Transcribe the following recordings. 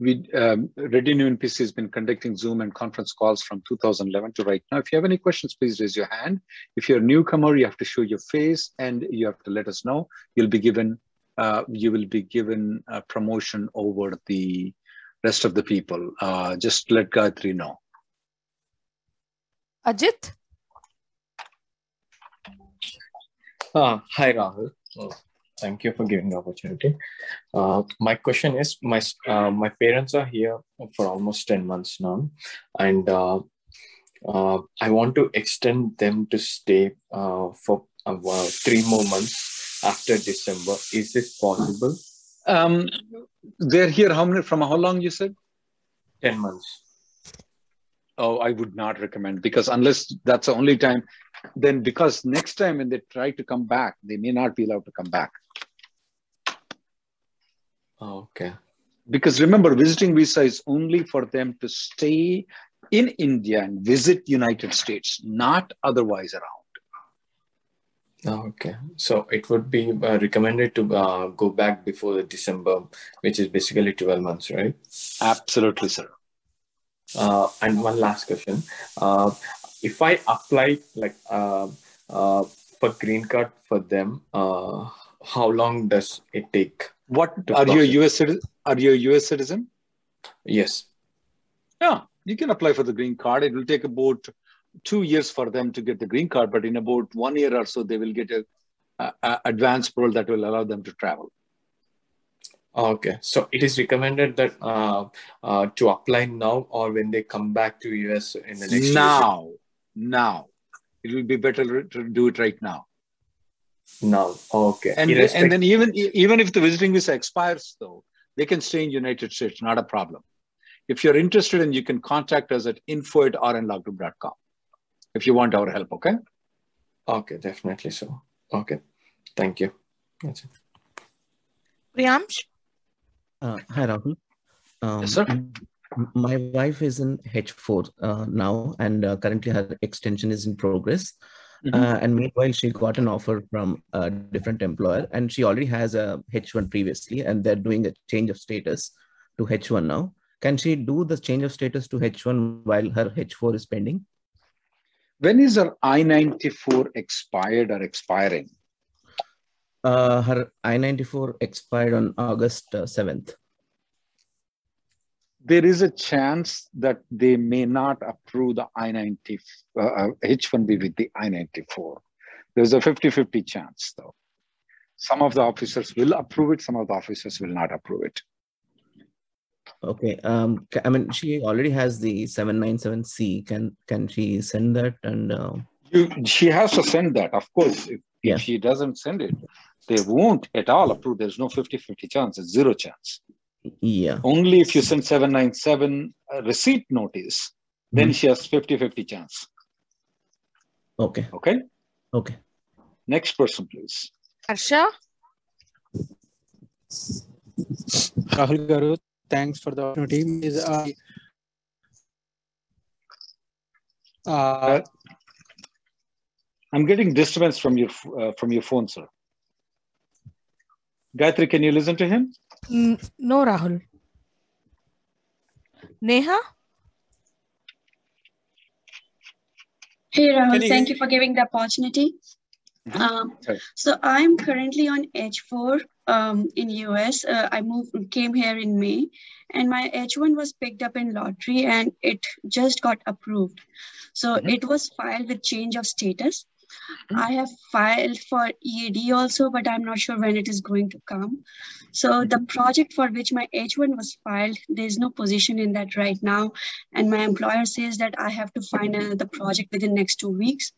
Reddy & Newman PC has been conducting Zoom and conference calls from 2011 to right now. If you have any questions, please raise your hand. If you're a newcomer, you have to show your face and you have to let us know. You will be given a promotion over the rest of the people. Just let Gayatri know. Ajit? Hi, Rahul. Thank you for giving the opportunity. My question is, my parents are here for almost 10 months now, and I want to extend them to stay for 3 more months after December. Is this possible? They're here from how long you said? 10 months. Oh, I would not recommend, because unless that's the only time, then because next time when they try to come back, they may not be allowed to come back. Okay. Because remember, visiting visa is only for them to stay in India and visit United States, not otherwise around. Okay. So it would be recommended to go back before the December, which is basically 12 months, right? Absolutely, sir. And one last question. If I apply for green card for them, how long does it take? Are you a US citizen? Yes. Yeah, you can apply for the green card. It will take about 2 years for them to get the green card, but in about 1 year or so, they will get an advanced parole that will allow them to travel. Okay, so it is recommended that to apply now or when they come back to US in the next year? Now. It will be better to do it right now. Now, okay. And then even if the visiting visa expires, though, they can stay in United States, not a problem. If you're interested, you can contact us at info@rnlawgroup.com if you want our help, okay? Okay, definitely so. Okay, thank you. That's it. Priyamsh? Hi, Rahul. Yes, sir. My wife is in H4 now, and currently her extension is in progress. Mm-hmm. And meanwhile, she got an offer from a different employer, and she already has a H1 previously, and they're doing a change of status to H1 now. Can she do the change of status to H1 while her H4 is pending? When is her I-94 expired or expiring? Her I-94 expired on August 7th. There is a chance that they may not approve the I-90, H-1B with the I-94. There's a 50-50 chance, though. Some of the officers will approve it. Some of the officers will not approve it. Okay. She already has the 797C. Can she send that? And she has to send that, of course. If she doesn't send it, they won't at all approve. There's no 50-50 chance. It's zero chance. Yeah. Only if you send 797 receipt notice, then she has 50-50 chance. Okay. Okay? Okay. Next person, please. Arsha? Rahul Garu, thanks for the opportunity. I'm getting disturbance from your phone, sir. Gayatri, can you listen to him? No, Rahul. Neha? Hey, Rahul. Thank you for giving the opportunity. So I'm currently on H4 in US. I came here in May, and my H1 was picked up in lottery, and it just got approved. So it was filed with change of status. I have filed for EAD also, but I'm not sure when it is going to come. So the project for which my H1 was filed, there's no position in that right now. And my employer says that I have to find another project within next 2 weeks.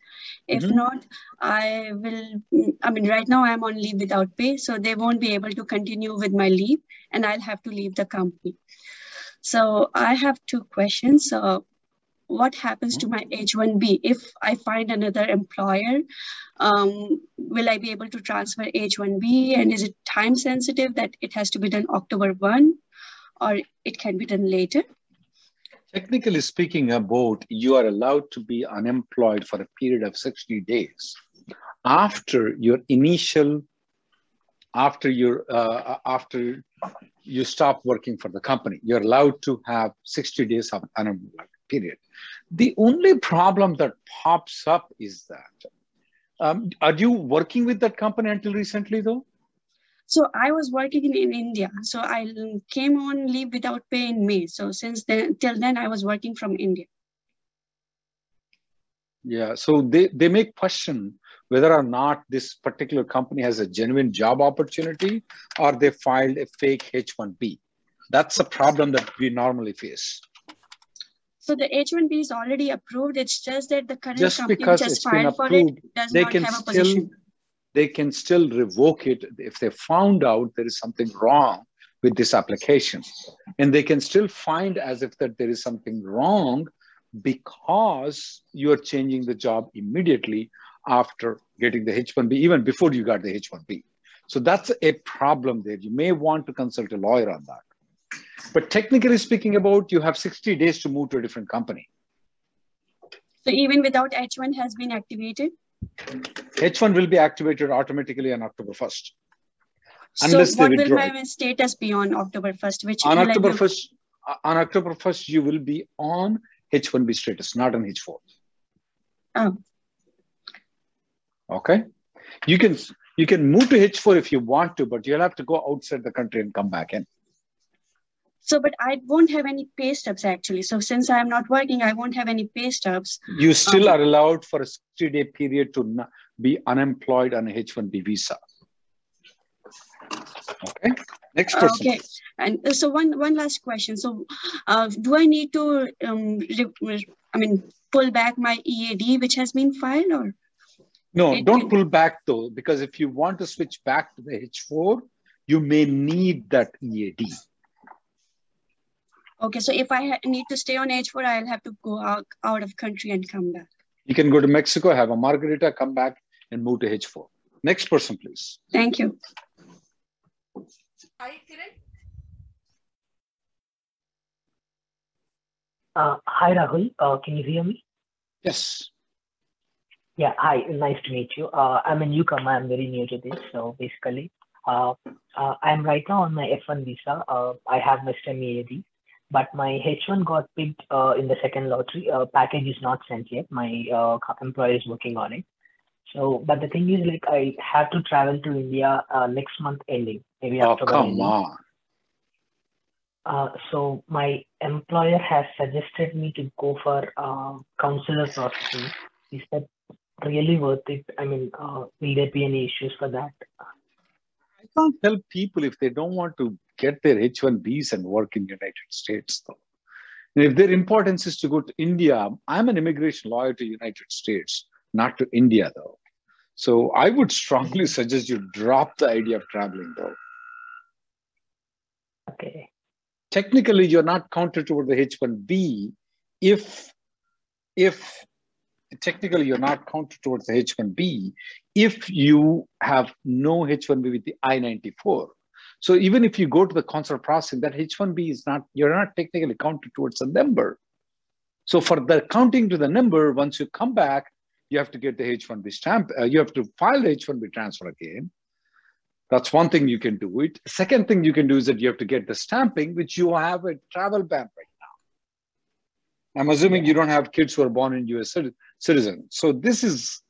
If not, I will, right now I'm on leave without pay, so they won't be able to continue with my leave and I'll have to leave the company. So I have two questions. So what happens to my H-1B? If I find another employer, will I be able to transfer H-1B? And is it time sensitive that it has to be done October 1 or it can be done later? Technically speaking, about you are allowed to be unemployed for a period of 60 days after your initial, after you stop working for the company. You're allowed to have 60 days of unemployment period. The only problem that pops up is that, are you working with that company until recently though? So I was working in India. So I came on leave without pay in May. So since then, till then I was working from India. Yeah, so they may question whether or not this particular company has a genuine job opportunity or they filed a fake H-1B. That's a problem that we normally face. So the H-1B is already approved. It's just that the current company just filed for it does not have a position. They can still revoke it if they found out there is something wrong with this application. And they can still find as if that there is something wrong because you are changing the job immediately after getting the H-1B, even before you got the H-1B. So that's a problem there. You may want to consult a lawyer on that. But technically speaking about, you have 60 days to move to a different company. So even without H1 has been activated? H1 will be activated automatically on October 1st. Unless so what will my status be on October 1st? Which on, October 1st, you will be on H1B status, not on H4. Oh. Okay. You can move to H4 if you want to, but you'll have to go outside the country and come back in. So, but I won't have any pay stubs actually. So since I'm not working, I won't have any pay stubs. You still are allowed for a 60-day period to not be unemployed on a H-1B visa. Okay, next person. Okay, and so one last question. So do I need to, pull back my EAD, which has been filed or? No, don't pull back though, because if you want to switch back to the H-4, you may need that EAD. Okay, so if I need to stay on H4, I'll have to go out of country and come back. You can go to Mexico, have a margarita, come back and move to H4. Next person, please. Thank you. Hi, Kiran. Hi, Rahul. Can you hear me? Yes. Yeah, hi. Nice to meet you. I'm a newcomer. I'm very new to this. So basically, I'm right now on my F1 visa. I have my STEM EAD. But my H1 got picked in the second lottery. Package is not sent yet. My employer is working on it. So, but the thing is, like, I have to travel to India next month ending. Maybe after come on. So my employer has suggested me to go for counselor processing. Is that really worth it? I mean, will there be any issues for that? I can't help people if they don't want to get their H-1Bs and work in the United States though. And if their importance is to go to India, I'm an immigration lawyer to United States, not to India though. So I would strongly suggest you drop the idea of traveling though. Okay. Technically, you're not counted toward the H-1B if you have no H-1B with the I-94. So even if you go to the consular processing, that H-1B is not, you're not technically counted towards a number. So for the counting to the number, once you come back, you have to get the H-1B stamp. You have to file the H-1B transfer again. That's one thing you can do it. Second thing you can do is that you have to get the stamping, which you have a travel ban right now. I'm assuming you don't have kids who are born in US citizens. So this is,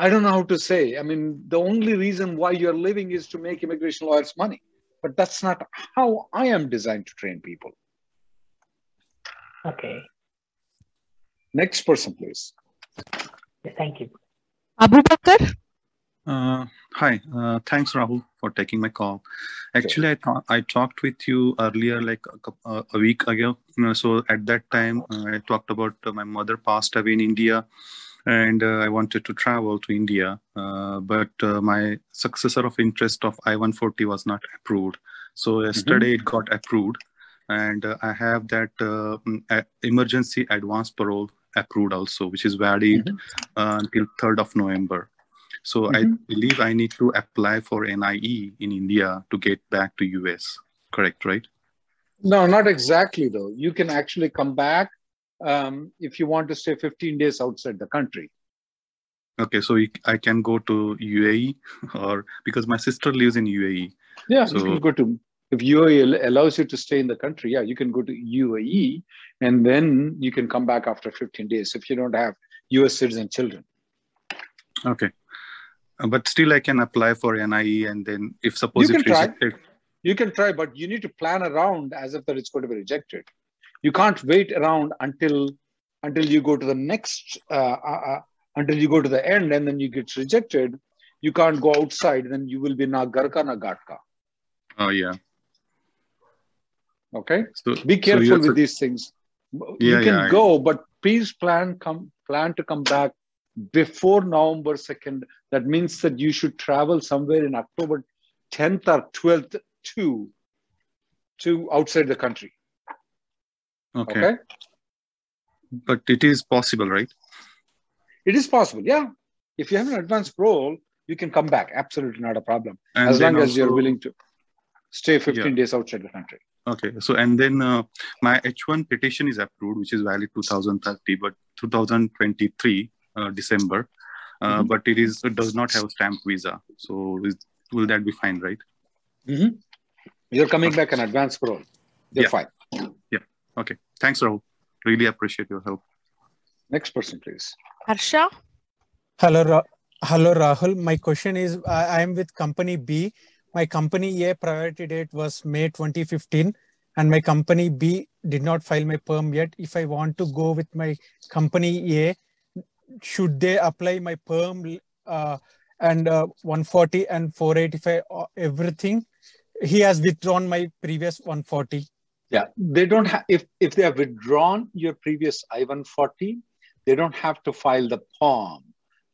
I don't know how to say. I mean, the only reason why you're living is to make immigration lawyers money. But that's not how I am designed to train people. Okay. Next person, please. Thank you. Abu Bakr? Hi. Thanks, Rahul, for taking my call. Actually, sure. I talked with you earlier, like a week ago. You know, so at that time, I talked about my mother passed away in India, and I wanted to travel to India, but my successor of interest of I-140 was not approved. So yesterday it got approved, and I have that emergency advance parole approved also, which is valid until 3rd of November. So I believe I need to apply for NIE in India to get back to US. Correct, right? No, not exactly though. You can actually come back if you want to stay 15 days outside the country. Okay, so I can go to UAE, or because my sister lives in UAE. Yeah, so you can go to, if UAE allows you to stay in the country, yeah, you can go to UAE and then you can come back after 15 days if you don't have US citizen children. Okay. But still, I can apply for NIE, and then if suppose it's rejected. You can try, but you need to plan around as if that it's going to be rejected. You can't wait around until you go to the next, until you go to the end and then you get rejected. You can't go outside, then you will be na garka na gatka. Oh, yeah. Okay. So, be careful with these things. Yeah, you can go, but please plan to come back before November 2nd, that means that you should travel somewhere in October 10th or 12th to outside the country. Okay. Okay. But it is possible, right? It is possible, yeah. If you have an advanced parole, you can come back. Absolutely not a problem. And as long as you're willing to stay 15 days outside the country. Okay. So, and then my H1 petition is approved, which is valid 2030, but 2023. December, but it does not have a stamp visa. So will that be fine, right? You're coming back an advance parole. They're fine. Yeah. Okay. Thanks, Rahul. Really appreciate your help. Next person, please. Arsha. Hello, hello, Rahul. My question is, I am with company B. My company A priority date was May 2015. And my company B did not file my PERM yet. If I want to go with my company A, should they apply my PERM and 140 and 485, everything? He has withdrawn my previous 140. Yeah, they don't have, if they have withdrawn your previous I-140, they don't have to file the PERM.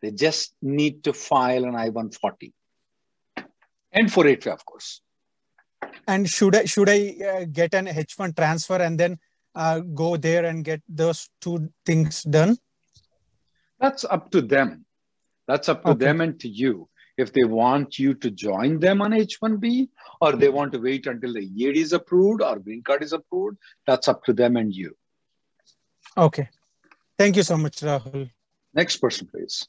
They just need to file an I-140. And 485, of course. And should I get an H1 transfer and then go there and get those two things done? That's up to them. That's up to them and to you. If they want you to join them on H-1B, or they want to wait until the EAD is approved or green card is approved, that's up to them and you. Okay. Thank you so much, Rahul. Next person, please.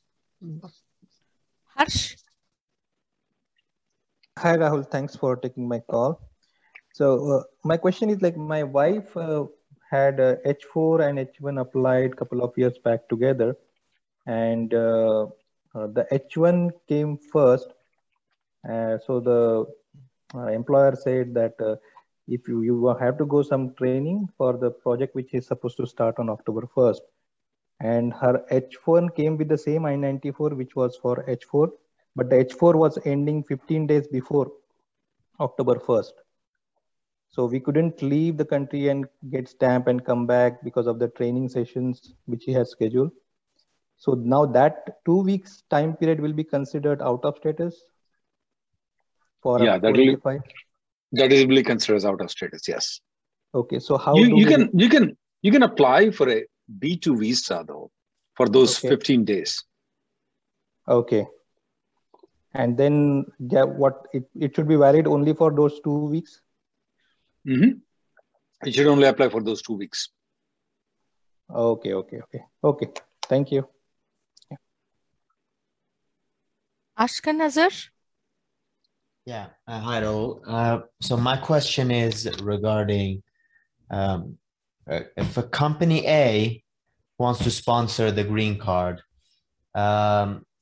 Harsh. Hi, Rahul. Thanks for taking my call. So my question is, like, my wife had H4 and H1 applied a couple of years back together. And the H1 came first. So the employer said that if you have to go some training for the project, which is supposed to start on October 1st. And her H1 came with the same I-94, which was for H4, but the H4 was ending 15 days before October 1st. So we couldn't leave the country and get stamped and come back because of the training sessions, which he has scheduled. So now that 2 weeks time period will be considered out of status? For that is really considered as out of status, yes. Okay, so how you can apply for a B2 visa though for those 15 days. Okay. And then it should be valid only for those 2 weeks? It should only apply for those 2 weeks. Okay, okay, okay. Okay. Thank you. Ashkenazar? Yeah, hi Rahul. So my question is regarding if a company A wants to sponsor the green card,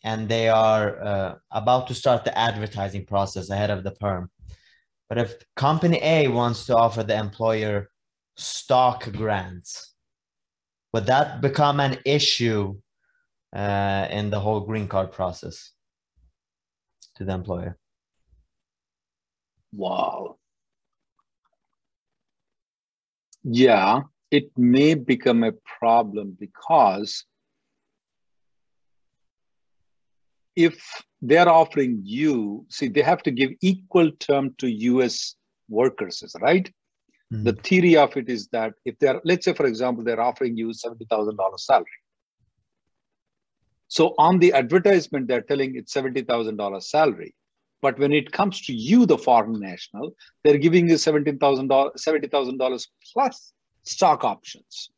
and they are about to start the advertising process ahead of the PERM. But if company A wants to offer the employer stock grants, would that become an issue in the whole green card process to the employer? Wow. Yeah, it may become a problem, because if they're offering you, see, they have to give equal term to US workers, right? Mm-hmm. The theory of it is that if they're, let's say, for example, they're offering you $70,000 salary. So on the advertisement, they're telling it's $70,000 salary. But when it comes to you, the foreign national, they're giving you $70,000 plus stock options.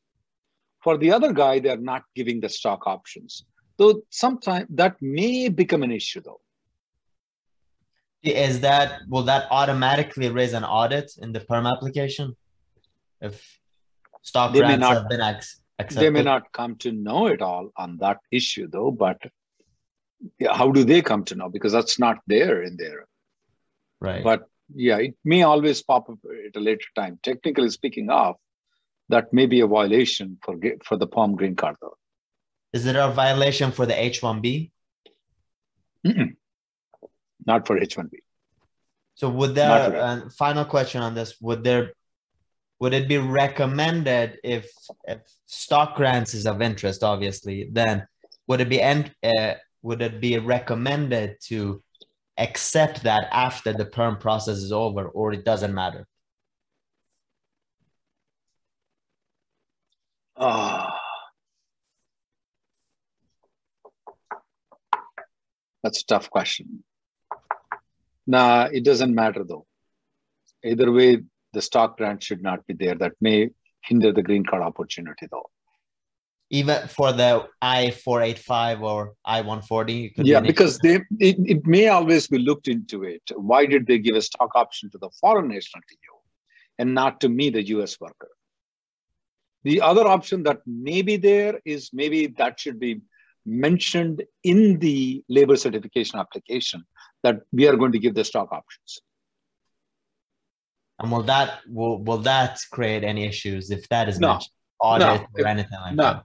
For the other guy, they're not giving the stock options. Though sometimes that may become an issue, though. Is that, will that automatically raise an audit in the PERM application? If stock grants have been accepted? They may not come to know it all on that issue, though, but how do they come to know? Because that's not there in there. Right. But yeah, it may always pop up at a later time. Technically speaking of, that may be a violation for the PERM green card, though. Is it a violation for the H-1B? Mm-mm. Not for H-1B. So would there, final question on this, would it be recommended if stock grants is of interest, obviously, then would it be recommended to accept that after the PERM process is over, or it doesn't matter? That's a tough question. Nah, it doesn't matter, though. Either way, the stock grant should not be there. That may hinder the green card opportunity, though. Even for the I-485 or I-140? Yeah, because it may always be looked into it. Why did they give a stock option to the foreign national to you and not to me, the US worker? The other option that may be there is maybe that should be mentioned in the labor certification application that we are going to give the stock options. And will that create any issues if that is mentioned? Audit or anything like that?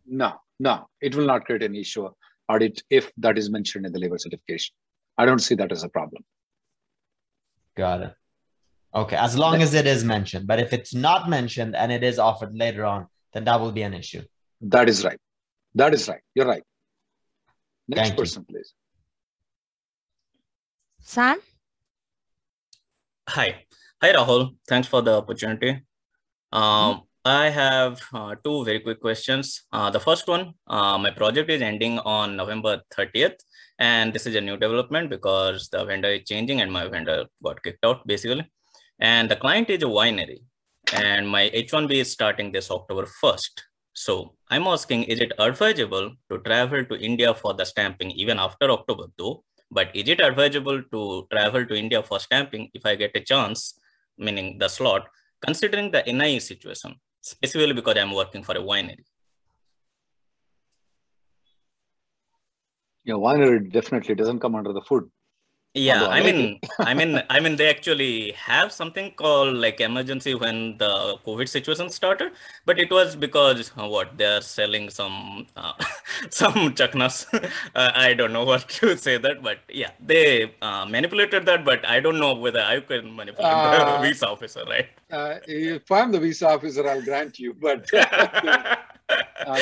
No. It will not create any issue audit if that is mentioned in the labor certification. I don't see that as a problem. Got it. Okay, as long as it is mentioned. But if it's not mentioned and it is offered later on, then that will be an issue. That is right. That is right. You're right. Next person, please. Sam? Hi. Hi, Rahul. Thanks for the opportunity. I have two very quick questions. The first one, my project is ending on November 30th. And this is a new development because the vendor is changing and my vendor got kicked out, basically. And the client is a winery. And my H-1B is starting this October 1st. So I'm asking, is it advisable to travel to India for the stamping even after October though? But is it advisable to travel to India for stamping if I get a chance, meaning the slot, considering the NIE situation, specifically because I'm working for a winery? Yeah, winery definitely doesn't come under the food. Yeah, I mean, they actually have something called like emergency when the COVID situation started, but it was because what they're selling some chaknas. I don't know what to say that, but yeah, they manipulated that. But I don't know whether I can manipulate the visa officer, right? If I'm the visa officer, I'll grant you, but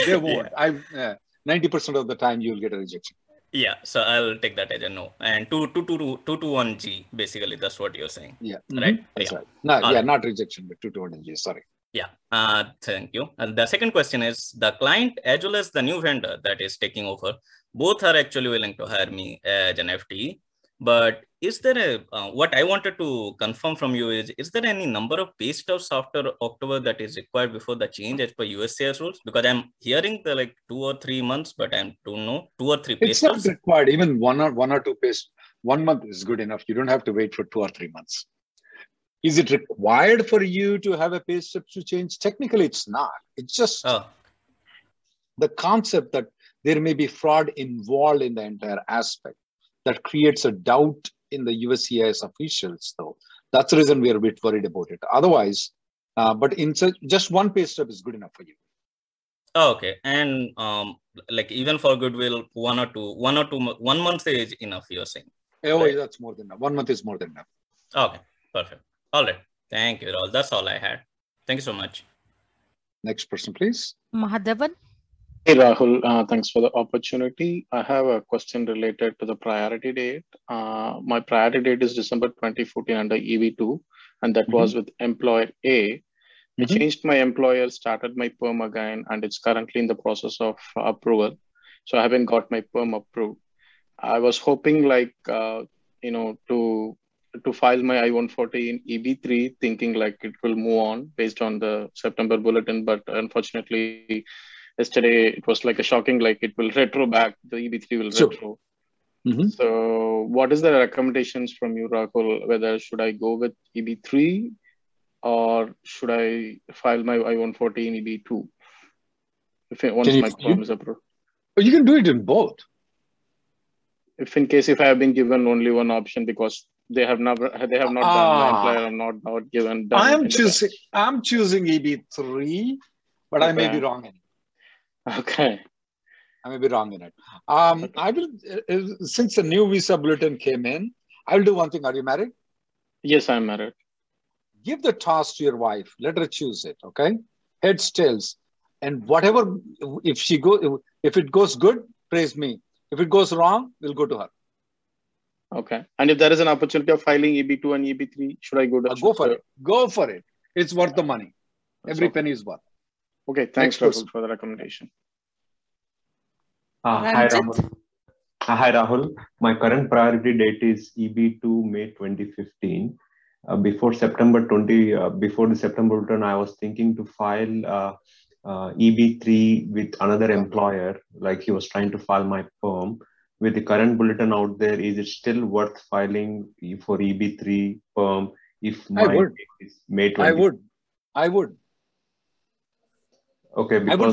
they won't. Yeah. 90% of the time, you'll get a rejection. Yeah, so I'll take that as a no. And 221G, basically, that's what you're saying. Yeah, right? That's right. No, yeah, not rejection, but 221G, sorry. Yeah, thank you. And the second question is, the client as well as the new vendor that is taking over, both are actually willing to hire me as an FTE. But is there a, what I wanted to confirm from you is there any number of pay stubs after October that is required before the change as per USCIS rules? Because I'm hearing the like 2 or 3 months, but I don't know, 2 or 3 pay stubs. It's not required, even one or two pay stubs. 1 month is good enough. You don't have to wait for 2 or 3 months. Is it required for you to have a pay stub to change? Technically, it's not. It's just the concept that there may be fraud involved in the entire aspect. That creates a doubt in the USCIS officials, though. That's the reason we are a bit worried about it. Otherwise, but in such, just one pay stub is good enough for you. Oh, okay, and like even for goodwill, one month is enough. You're saying? Oh, right. That's more than enough. 1 month is more than enough. Okay, perfect. All right, thank you, Rahul. That's all I had. Thank you so much. Next person, please. Mahadevan. Hey Rahul, thanks for the opportunity. I have a question related to the priority date. My priority date is December 2014 under EB2, and that was with employer A. I changed my employer, started my PERM again, and it's currently in the process of approval. So I haven't got my PERM approved. I was hoping, like, to file my I-140 in EB3, thinking like it will move on based on the September bulletin, but unfortunately, yesterday, it was like a shocking, like it will retro back, the EB3 will retro. So what is the recommendations from you, Rahul? Whether should I go with EB3 or should I file my I-140 in EB2? If it, once my form is approved. You can do it in both. If in case, if I have been given only one option because they have not done my employer, I'm not given. I'm choosing EB3, but okay. I may be wrong anyway. Okay, I may be wrong in it. I will, since the new visa bulletin came in, I will do one thing. Are you married? Yes, I'm married. Give the task to your wife. Let her choose it. Okay, heads, tails, and whatever. If she go, if it goes good, praise me. If it goes wrong, we'll go to her. Okay. And if there is an opportunity of filing EB2 and EB3, should I go to? Go for it. Go for it. It's worth the money. Every penny is worth. Okay, thanks, Rahul, for the recommendation. Hi, Rahul. My current priority date is EB2 May 2015. Before the September return, I was thinking to file EB3 with another employer, like he was trying to file my PERM. With the current bulletin out there, is it still worth filing for EB3 PERM if my date is May 2015? I would. Okay, because I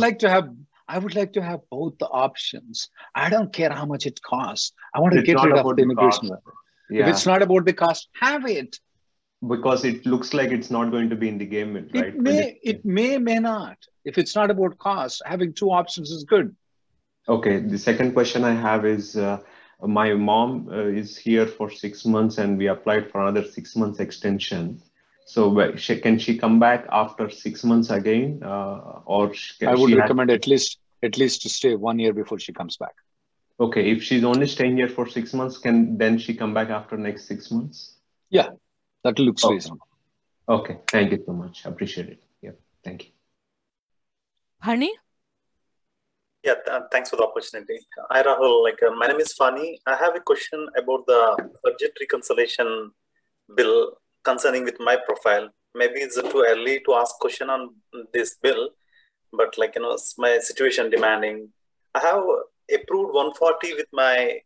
would like to have both the options. I don't care how much it costs. I want to get rid of the immigration. Yeah. If it's not about the cost, have it. Because it looks like it's not going to be in the game, right? It may not. If it's not about cost, having two options is good. Okay. The second question I have is my mom is here for 6 months and we applied for another 6 months extension. So can she come back after 6 months again, or can I would she recommend at least to stay 1 year before she comes back. Okay, if she's only staying here for 6 months, can she come back after next 6 months? Yeah, that looks reasonable. Okay, thank you so much. Appreciate it. Yeah, thank you. Fani. Yeah, thanks for the opportunity. Hi, Rahul. Like my name is Fani. I have a question about the budget reconciliation bill. Concerning with my profile, maybe it's too early to ask question on this bill, but like, you know, my situation demanding. I have approved 140 with my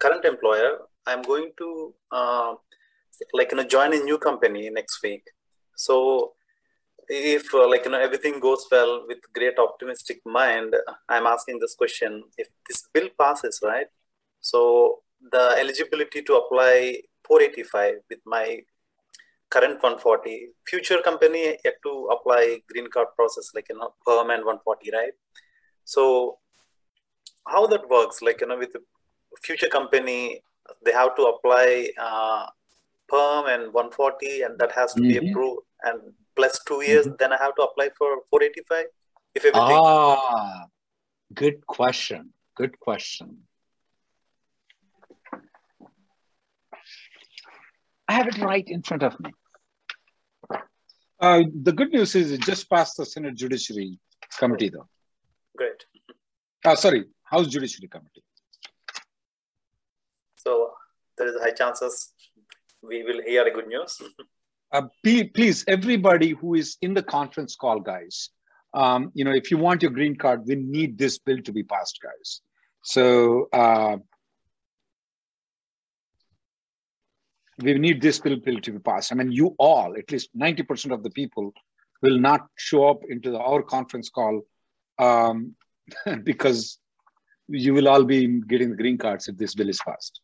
current employer. I'm going to join a new company next week. So if everything goes well with great optimistic mind, I'm asking this question. If this bill passes, right? So the eligibility to apply 485 with my current 140, future company yet to apply green card process, PERM and 140, right? So how that works, with the future company, they have to apply PERM and 140 and that has to be approved, and plus 2 years, then I have to apply for 485 if everything. Good question. Good question. I have it right in front of me. The good news is it just passed the Senate Judiciary Committee, though. Great. Sorry, House Judiciary Committee. So there is high chances we will hear the good news. Please, everybody who is in the conference call, guys, if you want your green card, we need this bill to be passed, guys. So. We need this bill to be passed. I mean, you all, at least 90% of the people will not show up into our conference call because you will all be getting the green cards if this bill is passed.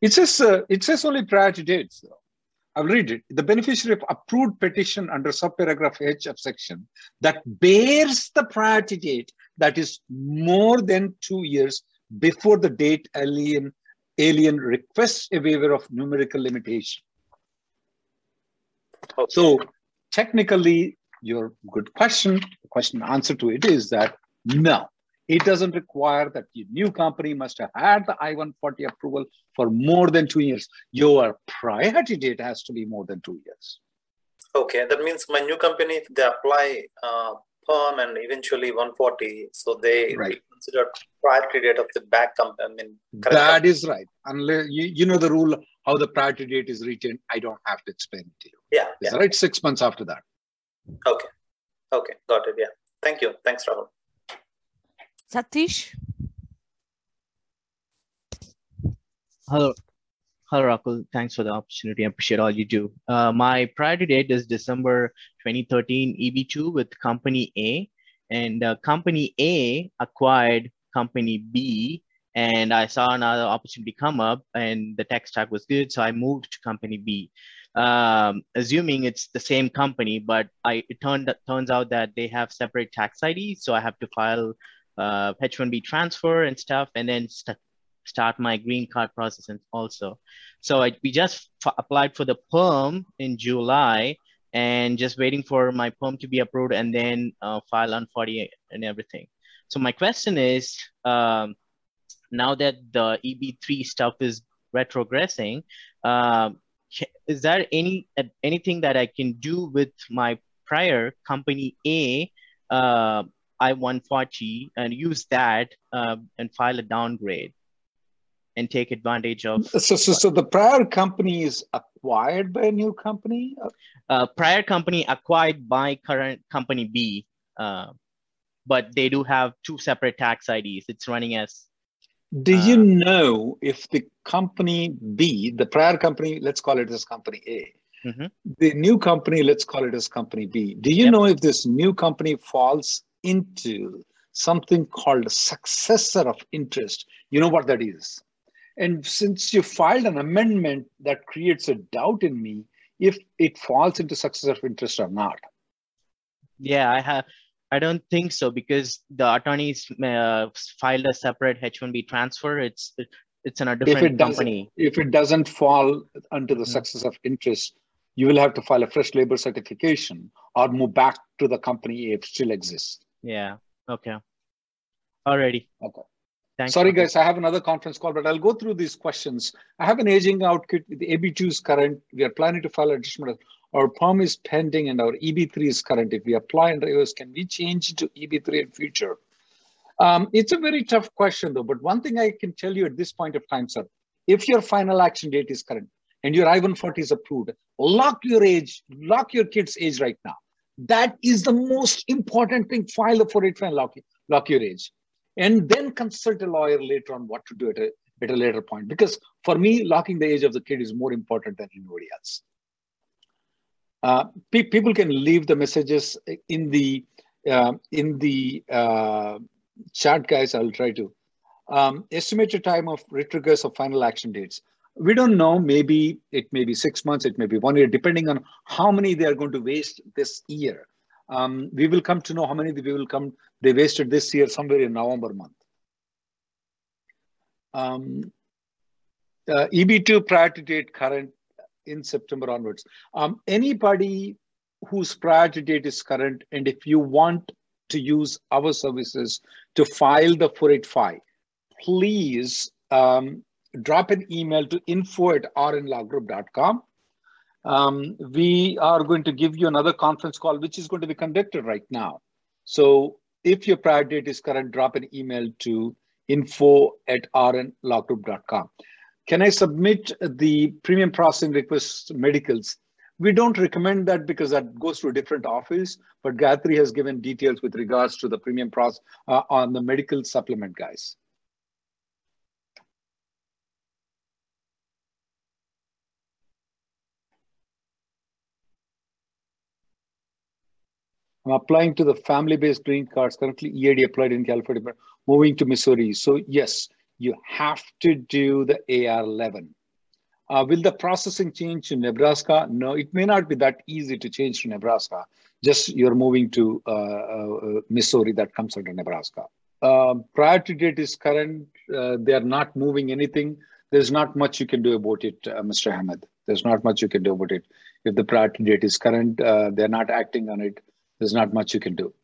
It says only priority dates. I'll read it. The beneficiary of approved petition under subparagraph H of section that bears the priority date that is more than 2 years before the date alien requests a waiver of numerical limitation. Okay. So technically, your good question, the question answer to it is that no. It doesn't require that the new company must have had the I-140 approval for more than 2 years. Your priority date has to be more than 2 years. Okay, that means my new company, if they apply PERM and eventually 140, so they consider priority date of the back company. I mean, that is right. Unless you know the rule, how the priority date is written, I don't have to explain it to you. Yeah. It's right 6 months after that. Okay. Okay, got it. Yeah. Thank you. Thanks, Rahul. Satish. Hello, Rahul. Thanks for the opportunity. I appreciate all you do. My priority date is December 2013 EB2 with Company A. And Company A acquired Company B. And I saw another opportunity come up and the tech stack was good. So I moved to Company B. Assuming it's the same company, but it turns out that they have separate tax IDs. So I have to file H-1B transfer and stuff, and then start my green card process and also. So we just applied for the PERM in July and just waiting for my PERM to be approved and then file I-140 and everything. So my question is, now that the EB3 stuff is retrogressing, is there anything that I can do with my prior Company A I-140 and use that and file a downgrade and take advantage of. So the prior company is acquired by a new company? Prior company acquired by current Company B, but they do have two separate tax IDs. It's running as. Do you know if the Company B, the prior company, let's call it as Company A, mm-hmm. the new company, let's call it as Company B. Do you know if this new company falls into something called a successor of interest? You know what that is. And since you filed an amendment, that creates a doubt in me if it falls into successor of interest or not. Yeah, I don't think so, because the attorneys filed a separate H-1B transfer. It's in a different company. If it doesn't fall under the successor of interest, you will have to file a fresh labor certification or move back to the Company A if it still exists. Yeah. Okay. Alrighty. Okay. Thanks. Sorry, guys. I have another conference call, but I'll go through these questions. I have an aging out kit. The EB2 is current. We are planning to file additional. Our PERM is pending and our EB3 is current. If we apply under US, can we change to EB3 in future? It's a very tough question, though. But one thing I can tell you at this point of time, sir, if your final action date is current and your I-140 is approved, lock your kid's age right now. That is the most important thing. File the 485 and lock your age. And then consult a lawyer later on what to do at a later point. Because for me, locking the age of the kid is more important than anybody else. People can leave the messages in the chat, guys. I'll try to. Estimated time of retrogress of final action dates. We don't know. Maybe it may be 6 months, it may be 1 year, depending on how many they are going to waste this year. We will come to know how many they wasted this year somewhere in November month. EB2 priority date current in September onwards. Anybody whose priority date is current, and if you want to use our services to file the 485, please drop an email to info@rnlawgroup.com. We are going to give you another conference call, which is going to be conducted right now. So if your prior date is current, drop an email to info@rnlawgroup.com. Can I submit the premium processing request medicals? We don't recommend that because that goes to a different office, but Gayatri has given details with regards to the premium process on the medical supplement, guys. I'm applying to the family-based green cards, currently EAD applied in California, but moving to Missouri. So yes, you have to do the AR11. Will the processing change to Nebraska? No, it may not be that easy to change to Nebraska. Just you're moving to Missouri, that comes under Nebraska. Priority date is current. They are not moving anything. There's not much you can do about it, Mr. Ahmed. There's not much you can do about it. If the priority date is current, they're not acting on it. There's not much you can do.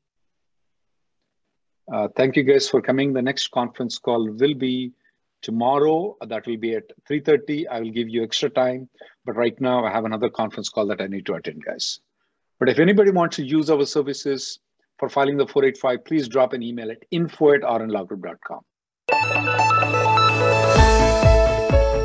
Thank you guys for coming. The next conference call will be tomorrow. That will be at 3:30. I will give you extra time. But right now I have another conference call that I need to attend, guys. But if anybody wants to use our services for filing the 485, please drop an email at info@rnlawgroup.com.